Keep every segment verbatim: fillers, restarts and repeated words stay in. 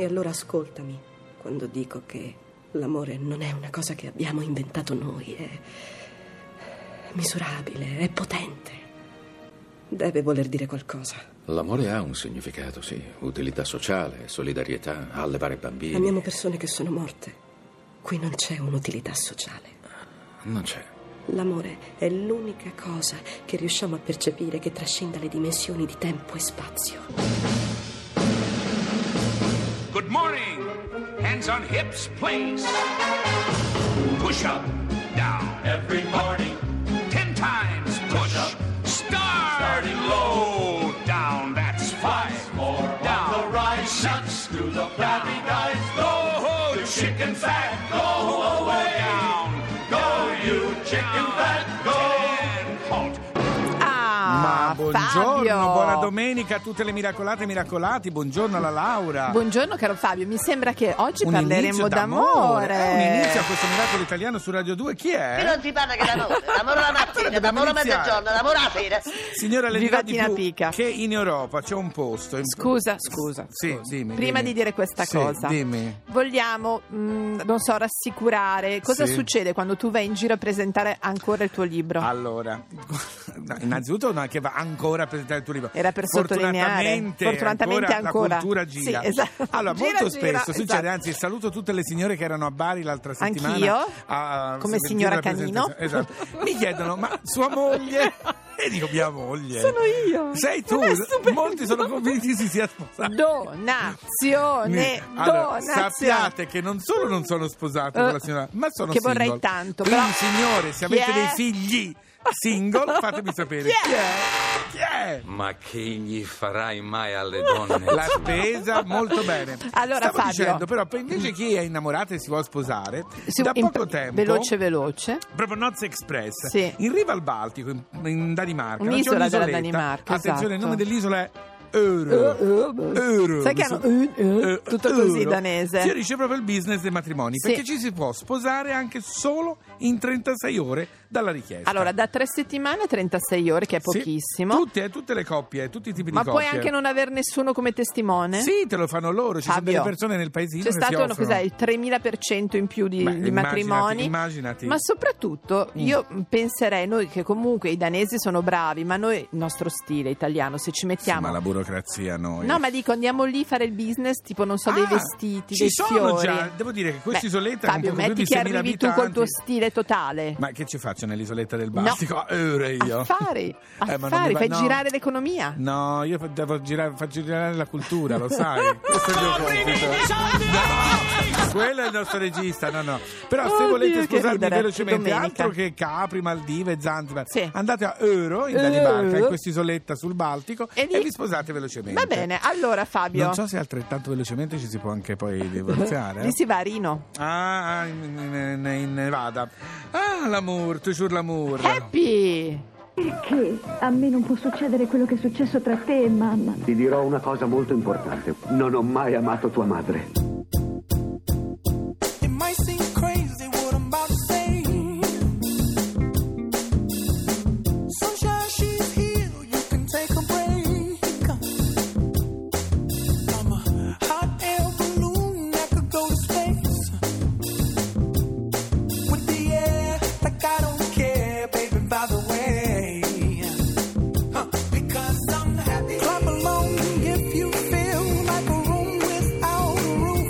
E allora ascoltami quando dico che l'amore non è una cosa che abbiamo inventato noi, è misurabile, è potente. Deve voler dire qualcosa. L'amore ha un significato, sì. Utilità sociale, solidarietà, allevare bambini. Amiamo persone che sono morte. Qui non c'è un'utilità sociale. Non c'è. L'amore è l'unica cosa che riusciamo a percepire che trascenda le dimensioni di tempo e spazio. Good morning. Hands on hips, please. Push up, down. Every morning. Ten times. Push up. Starting low, down, that's five. Once more down, on the rise, shuts through the flabby guys. Go, ho, you chicken fat, go away. Down, go, you chicken fat, go. Halt. Ah, buongiorno, Fabio. Buona domenica a tutte le miracolate e miracolati. Buongiorno alla Laura. Buongiorno caro Fabio, mi sembra che oggi un parleremo d'amore. d'amore. Eh, un inizio a questo miracolo italiano su Radio due, chi è? Che non si parla che d'amore, d'amore la mattina, d'amore a mezzogiorno, d'amore alla sera. Signora, le dirò di più, Pica, che in Europa c'è un posto. In... Scusa, scusa. Sì, dimmi. Prima dimmi. di dire questa sì, cosa, dimmi. vogliamo, mh, non so, rassicurare. Cosa sì. succede quando tu vai in giro a presentare ancora il tuo libro? Allora, innanzitutto una che va ancora a presentare il tuo libro. Era per fortunatamente, sottolineare. Fortunatamente ancora, ancora. La cultura gira. Sì, esatto. Allora, gira, molto gira, spesso succede, esatto. Anzi, saluto tutte le signore che erano a Bari l'altra settimana. Anch'io, a, come signora Canino. Esatto. Mi chiedono, ma sua moglie... E dico, mia moglie. Sono io. Sei tu. Molti sono convinti si sia sposati. Donazione. Allora, Donazione. Sappiate che non solo non sono sposato uh, con la signora, ma sono che single. Che vorrei tanto. Quindi, però... signore, se avete dei figli single, fatemi sapere. Chi è? Chi è? Chi è? Ma che gli farai mai alle donne? La spesa, molto bene. Allora, Stavo Fabio. dicendo, però, per invece chi è innamorato e si vuole sposare, si, da poco in, tempo... Veloce, veloce. Proprio Nozze Express. Sì. In riva al Baltico, in, in Danimarca. Un'isola della Danimarca, attenzione, esatto. Il nome dell'isola è... Euro. Euro. Euro. Sai che hanno uh, uh, tutto Euro. Così danese. Fiorisce proprio il business dei matrimoni, sì. Perché ci si può sposare anche solo in trentasei ore dalla richiesta. Allora, da tre settimane a trentasei ore, che è pochissimo. Sì. Tutte, tutte le coppie, tutti i tipi Ma di coppie. Ma puoi anche non aver nessuno come testimone? Sì, te lo fanno loro. Ci Fabio. sono delle persone nel paesino C'è che stato si offrono. Cos'è, il tremila per cento in più di, Beh, di immaginati, matrimoni. Immaginati. Ma soprattutto, mm. io penserei, noi che comunque i danesi sono bravi, ma noi, il nostro stile italiano, se ci mettiamo... Sì, ma la burocrazia noi. No, ma dico, andiamo lì a fare il business, tipo non so, ah, dei vestiti, dei fiori. Ci sono già, devo dire che questa isoletta è un po' più di seimila abitanti. Fabio, metti che arrivi tu col tuo stile totale. Ma che ci faccio nell'isoletta del Baltico? No. Eh, io. Affari, affari, eh, fai no. girare l'economia. No, io devo girare, far girare la cultura, lo sai. Questo è il mio compito. No, quello è il nostro regista, no, no. Però oh se volete sposarvi velocemente, altro che Capri, Maldive, Zanzibar, sì. andate a Euro, in Danimarca, in questa isoletta sul Baltico, e, lì... e vi sposate velocemente. Va bene, allora Fabio. Non so se altrettanto velocemente ci si può anche poi divorziare. Lì eh? si va a Rino. Ah, in, in, in Nevada. Ah, l'amour, toujours l'amour. Happy! Perché a me non può succedere quello che è successo tra te e mamma? Ti dirò una cosa molto importante. Non ho mai amato tua madre. It might seem crazy what I'm about to say. Sunshine, she's here, you can take a break. Clap along if you feel like a room without a roof.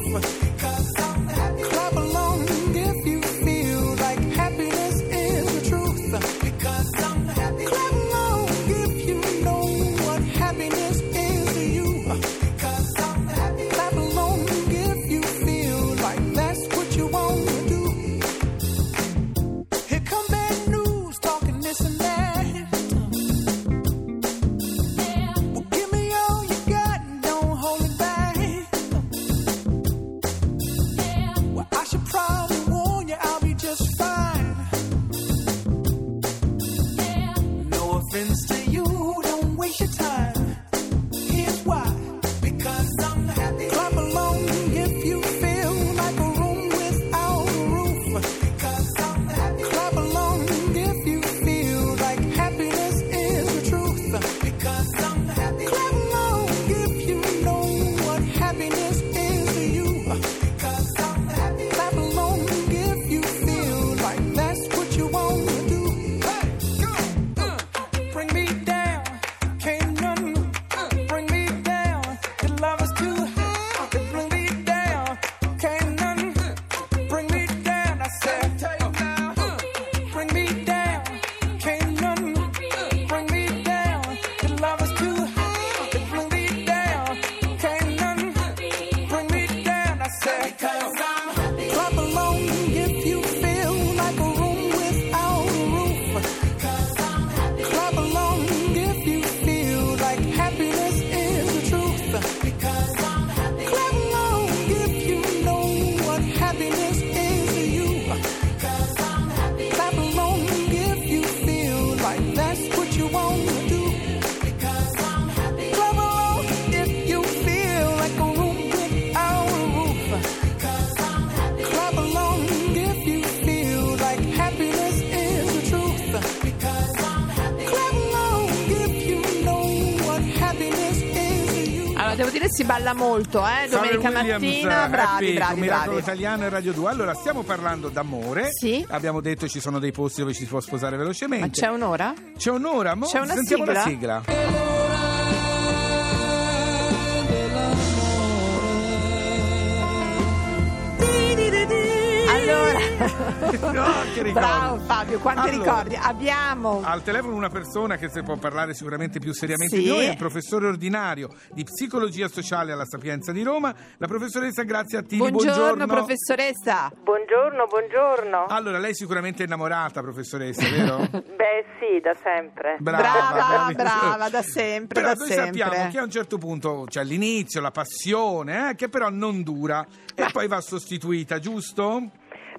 si balla molto, eh? Domenica Williams, mattina, bravi, bravi, bravi. Italiano e Radio due. Allora, stiamo parlando d'amore. Sì. Abbiamo detto ci sono dei posti dove ci si può sposare velocemente. Ma c'è un'ora? C'è un'ora, mo c'è una sentiamo sigla? La sigla. Allora, no, che ricordi. Bravo Fabio, quanti allora, ricordi abbiamo? Al telefono una persona che se può parlare sicuramente più seriamente sì. di noi, è il professore ordinario di psicologia sociale alla Sapienza di Roma, la professoressa Grazia Attili. Buongiorno, buongiorno professoressa. Buongiorno, buongiorno. Allora, lei sicuramente è innamorata, professoressa, vero? Beh sì, da sempre. Brava, brava, brava da sempre. Però da noi sempre. Sappiamo che a un certo punto c'è cioè all'inizio la passione, eh, che però non dura e poi va sostituita, giusto?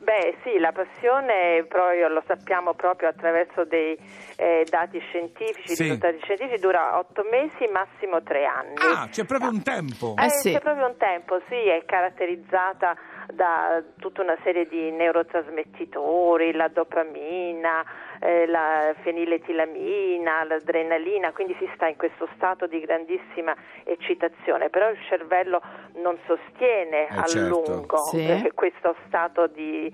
Beh sì, la passione proprio, lo sappiamo proprio attraverso dei eh, dati scientifici, sì. risultati scientifici, dura otto mesi, massimo tre anni. Ah, c'è proprio un tempo! Eh, eh, sì. C'è proprio un tempo, sì, è caratterizzata da tutta una serie di neurotrasmettitori, la dopamina, eh, la feniletilamina, l'adrenalina, quindi si sta in questo stato di grandissima eccitazione, però il cervello non sostiene eh a certo. lungo sì. questo stato di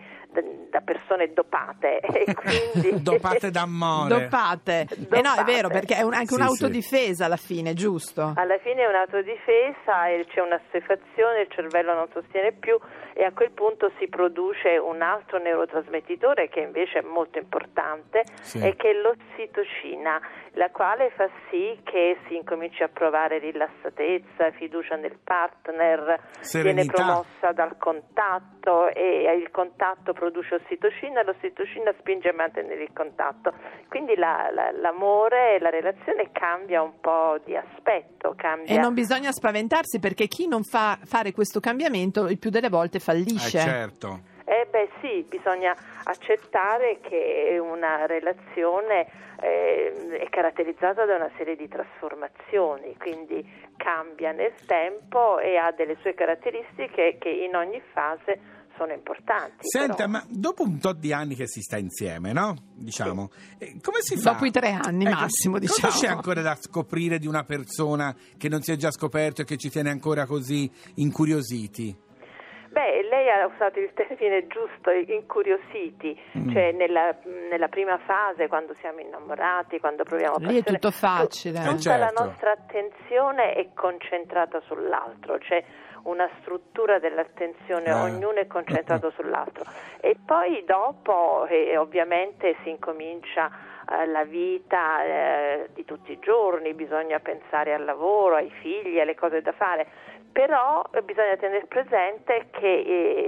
da persone dopate e quindi dopate d'amore dopate. dopate. Eh no, è vero, perché è un, anche sì, un'autodifesa sì. alla fine, giusto? Alla fine è un'autodifesa e c'è un'assuefazione, il cervello non sostiene più e a quel punto si produce un altro neurotrasmettitore che invece è molto importante sì. e che è l'ossitocina, la quale fa sì che si incominci a provare rilassatezza, fiducia nel partner, serenità. Viene promossa dal contatto e il contatto produce ossitocina, l'ossitocina spinge a mantenere il contatto, quindi la, la, l'amore e la relazione cambia un po' di aspetto, cambia. E non bisogna spaventarsi, perché chi non fa fare questo cambiamento il più delle volte fallisce. Eh certo. Eh beh sì, bisogna accettare che una relazione eh, è caratterizzata da una serie di trasformazioni, quindi cambia nel tempo e ha delle sue caratteristiche che in ogni fase sono importanti. Senta, però. Ma dopo un tot di anni che si sta insieme, no? Diciamo, sì. come si fa? Dopo i tre anni ecco, massimo, diciamo. Cosa c'è ancora da scoprire di una persona che non si è già scoperto e che ci tiene ancora così incuriositi? Beh, lei ha usato il termine giusto, incuriositi, mm. cioè nella, nella prima fase, quando siamo innamorati, quando proviamo a passione, lì è tutto facile. Tutta eh, certo. la nostra attenzione è concentrata sull'altro, cioè una struttura dell'attenzione, eh. ognuno è concentrato sull'altro. E poi dopo eh, ovviamente si incomincia eh, la vita eh, di tutti i giorni, bisogna pensare al lavoro, ai figli, alle cose da fare, però eh, bisogna tenere presente che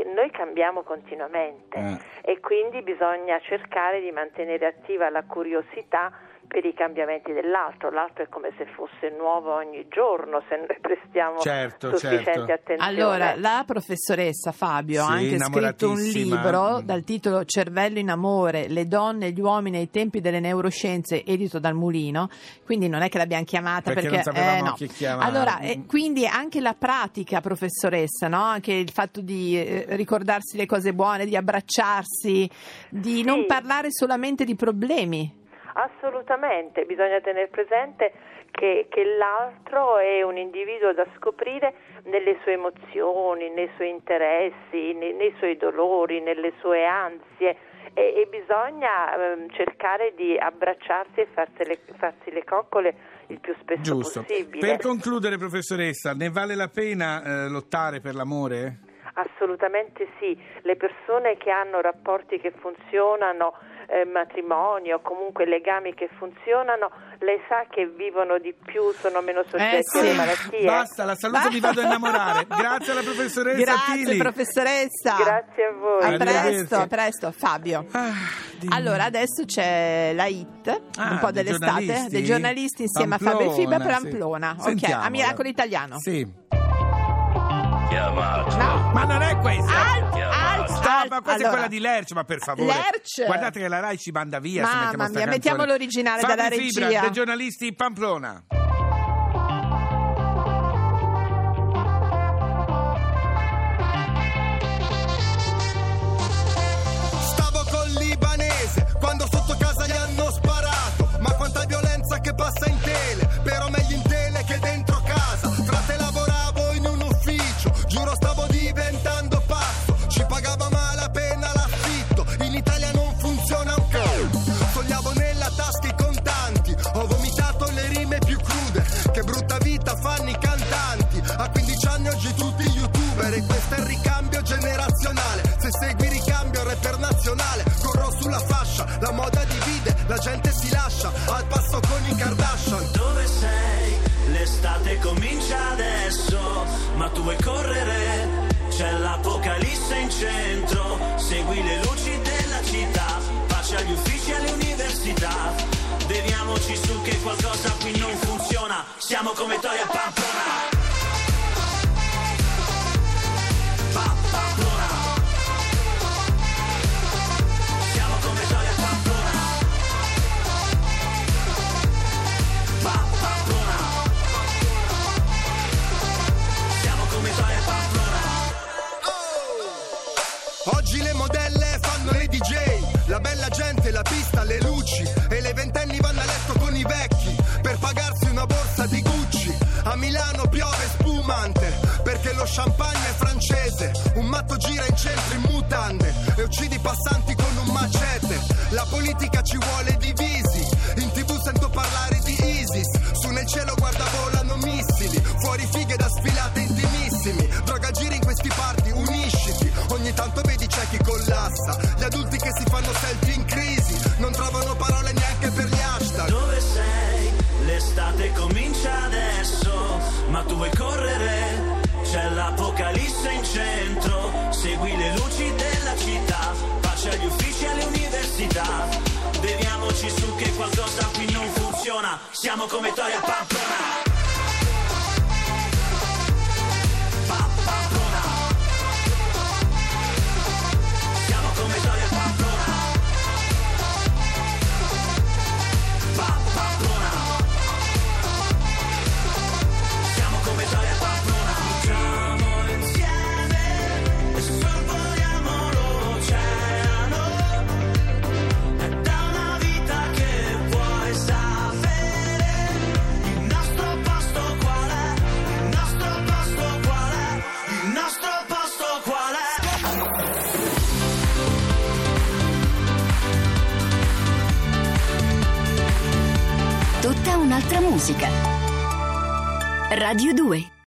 eh, noi cambiamo continuamente eh. e quindi bisogna cercare di mantenere attiva la curiosità per i cambiamenti dell'altro. L'altro è come se fosse nuovo ogni giorno, se noi prestiamo certo, sufficiente certo. attenzione. Allora, la professoressa Fabio sì, ha anche scritto un libro dal titolo Cervello in amore, le donne e gli uomini ai tempi delle neuroscienze, edito dal Mulino, quindi non è che l'abbiamo chiamata perché, perché non sapevamo eh, no. chi chiamava. Allora, eh, quindi anche la pratica, professoressa, no? Anche il fatto di eh, ricordarsi le cose buone, di abbracciarsi, di sì. non parlare solamente di problemi. Assolutamente, bisogna tenere presente che, che l'altro è un individuo da scoprire nelle sue emozioni, nei suoi interessi, nei, nei suoi dolori, nelle sue ansie e, e bisogna um, cercare di abbracciarsi e farsi le, farsi le coccole il più spesso Giusto. Possibile. Per concludere, professoressa, ne vale la pena eh, lottare per l'amore? Assolutamente sì, le persone che hanno rapporti che funzionano, eh, matrimoni o comunque legami che funzionano, lei sa che vivono di più, sono meno soggetti eh sì. alle malattie. Basta, la saluto, ah. mi vado a innamorare. Grazie alla professoressa Grazie Attili. professoressa. Grazie a voi. A presto, a presto Fabio. Ah, allora adesso c'è la hit, ah, un po' dell'estate, giornalisti? dei giornalisti insieme Pamplona, a Fabio e Fiba per Pamplona. Sì. Ok, a Miracolo Italiano. Sì. Chiamato. No, ma non è questa. Al, al, ah, ma questa allora. è quella di Lerch, ma per favore. Lerch. Guardate che la Rai ci manda via. Mamma mia, mettiamo l'originale Fabio dalla regia. Fibra, dei giornalisti Pamplona. Stavo col libanese quando sotto casa gli hanno sparato, ma quanta violenza che passa in tele, però meglio in tele che dentro casa. Frate lavoravo Giuro stavo diventando pazzo. Ci pagava malapena l'affitto. In Italia non funziona un cazzo. Togliavo nella tasca i contanti. Ho vomitato le rime più crude. Che brutta vita fanno i cantanti. A quindici anni oggi tutti youtuber. E questo è il ricambio generazionale. Se segui Ricambio rapper nazionale. Corro sulla fascia. La moda divide. La gente si lascia. Al passo con i Kardashian. Dove sei? L'estate comincia adesso, ma tu vuoi correre? C'è l'apocalisse in centro, segui le luci della città, pace agli uffici e alle università, beviamoci su che qualcosa qui non funziona, siamo come Toy a Pamplona. Oggi le modelle fanno le D J, la bella gente, la pista, le luci. E le ventenni vanno a letto con i vecchi per pagarsi una borsa di Gucci. A Milano piove spumante perché lo champagne è francese. Un matto gira in centro in mutande e uccidi i passanti con un macete. La politica ci vuole divisi. In tv sento parlare di ISIS. Su nel cielo guarda volano missili. Fuori fighe da sfilate intimissimi. Droga giri in questi parti, unisciti. Ogni tanto vedi c'è chi collassa. Gli adulti che si fanno selfie in crisi. Non trovano parole neanche per gli hashtag. Dove sei? L'estate comincia adesso. Ma tu vuoi correre? C'è l'apocalisse in centro. Segui le luci della città. Pace agli uffici e alle università. Beviamoci su che qualcosa qui non funziona. Siamo come Toy a Pamplona. Musica. Radio due